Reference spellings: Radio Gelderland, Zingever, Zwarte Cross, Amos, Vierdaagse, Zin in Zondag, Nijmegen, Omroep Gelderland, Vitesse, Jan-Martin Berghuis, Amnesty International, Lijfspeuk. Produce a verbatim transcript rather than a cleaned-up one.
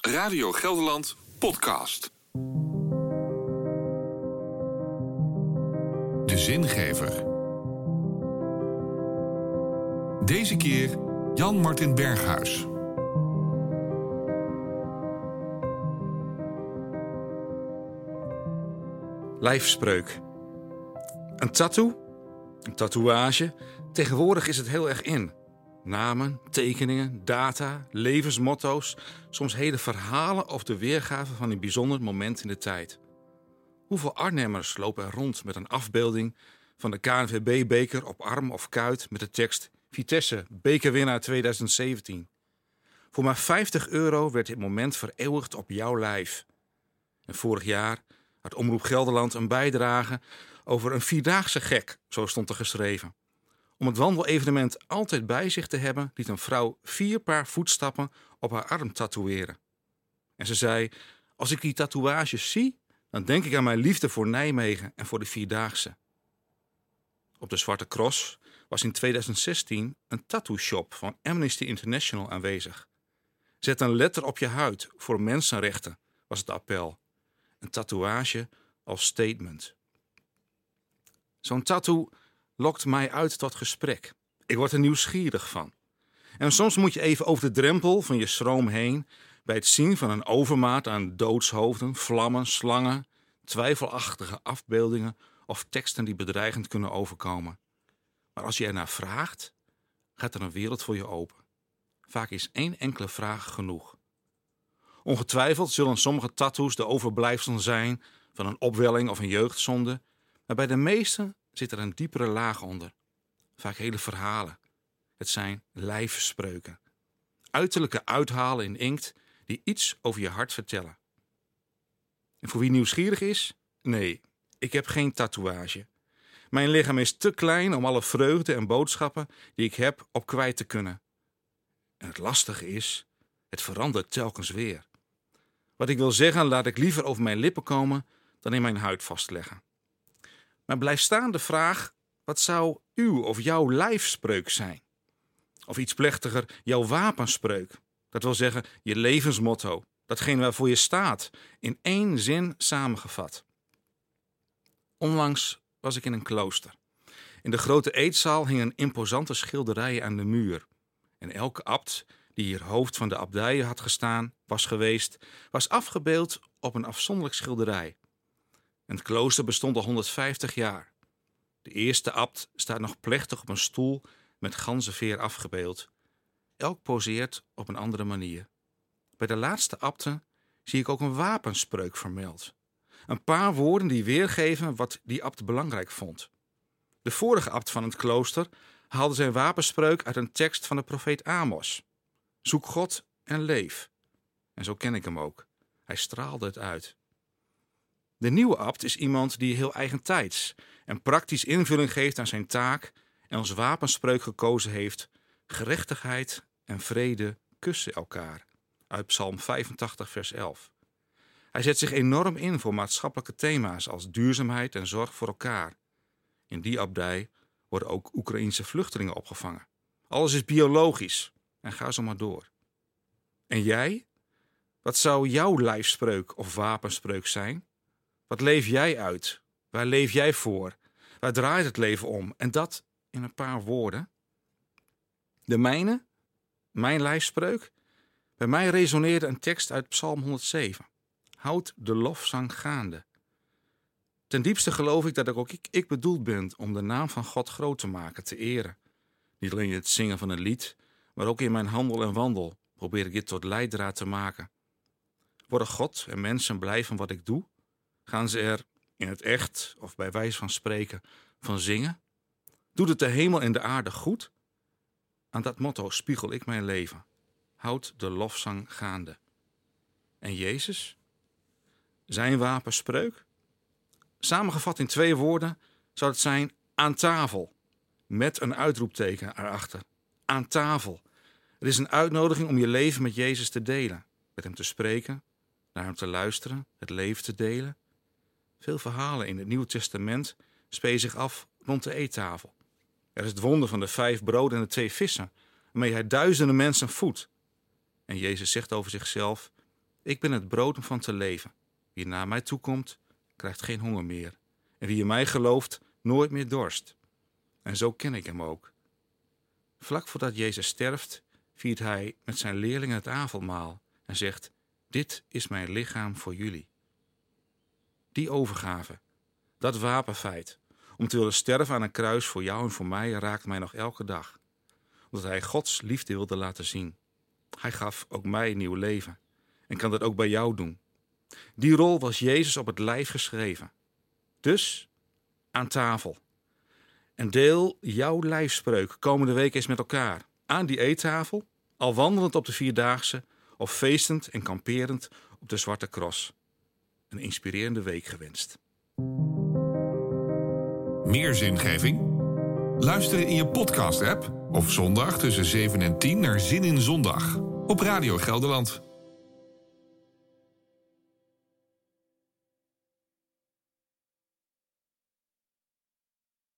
Radio Gelderland podcast. De Zingever. Deze keer Jan-Martin Berghuis. Lijfspreuk. Een tattoo? Een tatoeage? Tegenwoordig is het heel erg in. Namen, tekeningen, data, levensmotto's, soms hele verhalen of de weergave van een bijzonder moment in de tijd. Hoeveel Arnhemmers lopen er rond met een afbeelding van de K N V B-beker op arm of kuit met de tekst Vitesse, bekerwinnaar tweeduizend zeventien. Voor maar vijftig euro werd dit moment vereeuwigd op jouw lijf. En vorig jaar had Omroep Gelderland een bijdrage over een Vierdaagse gek, zo stond er geschreven. Om het wandelevenement altijd bij zich te hebben, liet een vrouw vier paar voetstappen op haar arm tatoeëren. En ze zei, als ik die tatoeages zie, dan denk ik aan mijn liefde voor Nijmegen en voor de Vierdaagse. Op de Zwarte Cross was in tweeduizend zestien een tattoo-shop van Amnesty International aanwezig. Zet een letter op je huid voor mensenrechten, was het appel. Een tatoeage als statement. Zo'n tattoo lokt mij uit tot gesprek. Ik word er nieuwsgierig van. En soms moet je even over de drempel van je schroom heen bij het zien van een overmaat aan doodshoofden, vlammen, slangen, twijfelachtige afbeeldingen of teksten die bedreigend kunnen overkomen. Maar als je ernaar vraagt, gaat er een wereld voor je open. Vaak is één enkele vraag genoeg. Ongetwijfeld zullen sommige tattoos de overblijfselen zijn van een opwelling of een jeugdzonde, maar bij de meeste zit er een diepere laag onder. Vaak hele verhalen. Het zijn lijfspreuken. Uiterlijke uithalen in inkt die iets over je hart vertellen. En voor wie nieuwsgierig is? Nee, ik heb geen tatoeage. Mijn lichaam is te klein om alle vreugde en boodschappen die ik heb op kwijt te kunnen. En het lastige is, het verandert telkens weer. Wat ik wil zeggen, laat ik liever over mijn lippen komen dan in mijn huid vastleggen. Maar blijft staan de vraag, wat zou uw of jouw lijfspreuk zijn? Of iets plechtiger, jouw wapenspreuk. Dat wil zeggen, je levensmotto. Datgene waarvoor je staat, in één zin samengevat. Onlangs was ik in een klooster. In de grote eetzaal hingen imposante schilderijen aan de muur. En elke abt die hier hoofd van de abdij had gestaan, was geweest, was afgebeeld op een afzonderlijk schilderij. En het klooster bestond al honderdvijftig jaar. De eerste abt staat nog plechtig op een stoel met ganzenveer afgebeeld. Elk poseert op een andere manier. Bij de laatste abten zie ik ook een wapenspreuk vermeld. Een paar woorden die weergeven wat die abt belangrijk vond. De vorige abt van het klooster haalde zijn wapenspreuk uit een tekst van de profeet Amos. Zoek God en leef. En zo ken ik hem ook. Hij straalde het uit. De nieuwe abt is iemand die heel eigentijds en praktisch invulling geeft aan zijn taak en als wapenspreuk gekozen heeft, gerechtigheid en vrede kussen elkaar, uit Psalm vijfentachtig vers elf. Hij zet zich enorm in voor maatschappelijke thema's als duurzaamheid en zorg voor elkaar. In die abdij worden ook Oekraïense vluchtelingen opgevangen. Alles is biologisch en ga zo maar door. En jij? Wat zou jouw lijfspreuk of wapenspreuk zijn? Wat leef jij uit? Waar leef jij voor? Waar draait het leven om? En dat in een paar woorden. De mijne? Mijn lijfspreuk? Bij mij resoneerde een tekst uit Psalm honderdzeven. Houd de lofzang gaande. Ten diepste geloof ik dat ook ik, ik bedoeld ben om de naam van God groot te maken, te eren. Niet alleen in het zingen van een lied, maar ook in mijn handel en wandel probeer ik dit tot leidraad te maken. Worden God en mensen blij van wat ik doe? Gaan ze er in het echt, of bij wijze van spreken, van zingen? Doet het de hemel en de aarde goed? Aan dat motto spiegel ik mijn leven. Houd de lofzang gaande. En Jezus? Zijn wapenspreuk? Samengevat in twee woorden zou het zijn aan tafel. Met een uitroepteken erachter. Aan tafel. Het is een uitnodiging om je leven met Jezus te delen. Met hem te spreken, naar hem te luisteren, het leven te delen. Veel verhalen in het Nieuwe Testament spelen zich af rond de eettafel. Er is het wonder van de vijf broden en de twee vissen, waarmee hij duizenden mensen voedt. En Jezus zegt over zichzelf, Ik ben het brood om van te leven. Wie naar mij toekomt, krijgt geen honger meer. En wie in mij gelooft, nooit meer dorst. En zo ken ik hem ook. Vlak voordat Jezus sterft, viert hij met zijn leerlingen het avondmaal en zegt: dit is mijn lichaam voor jullie. Die overgave, dat wapenfeit, om te willen sterven aan een kruis voor jou en voor mij, raakt mij nog elke dag. Omdat hij Gods liefde wilde laten zien. Hij gaf ook mij een nieuw leven en kan dat ook bij jou doen. Die rol was Jezus op het lijf geschreven. Dus aan tafel. En deel jouw lijfspreuk komende week eens met elkaar. Aan die eettafel, al wandelend op de Vierdaagse of feestend en kamperend op de Zwarte Cross. Een inspirerende week gewenst. Meer zingeving? Luister in je podcast-app of zondag tussen zeven en tien naar Zin in Zondag op Radio Gelderland.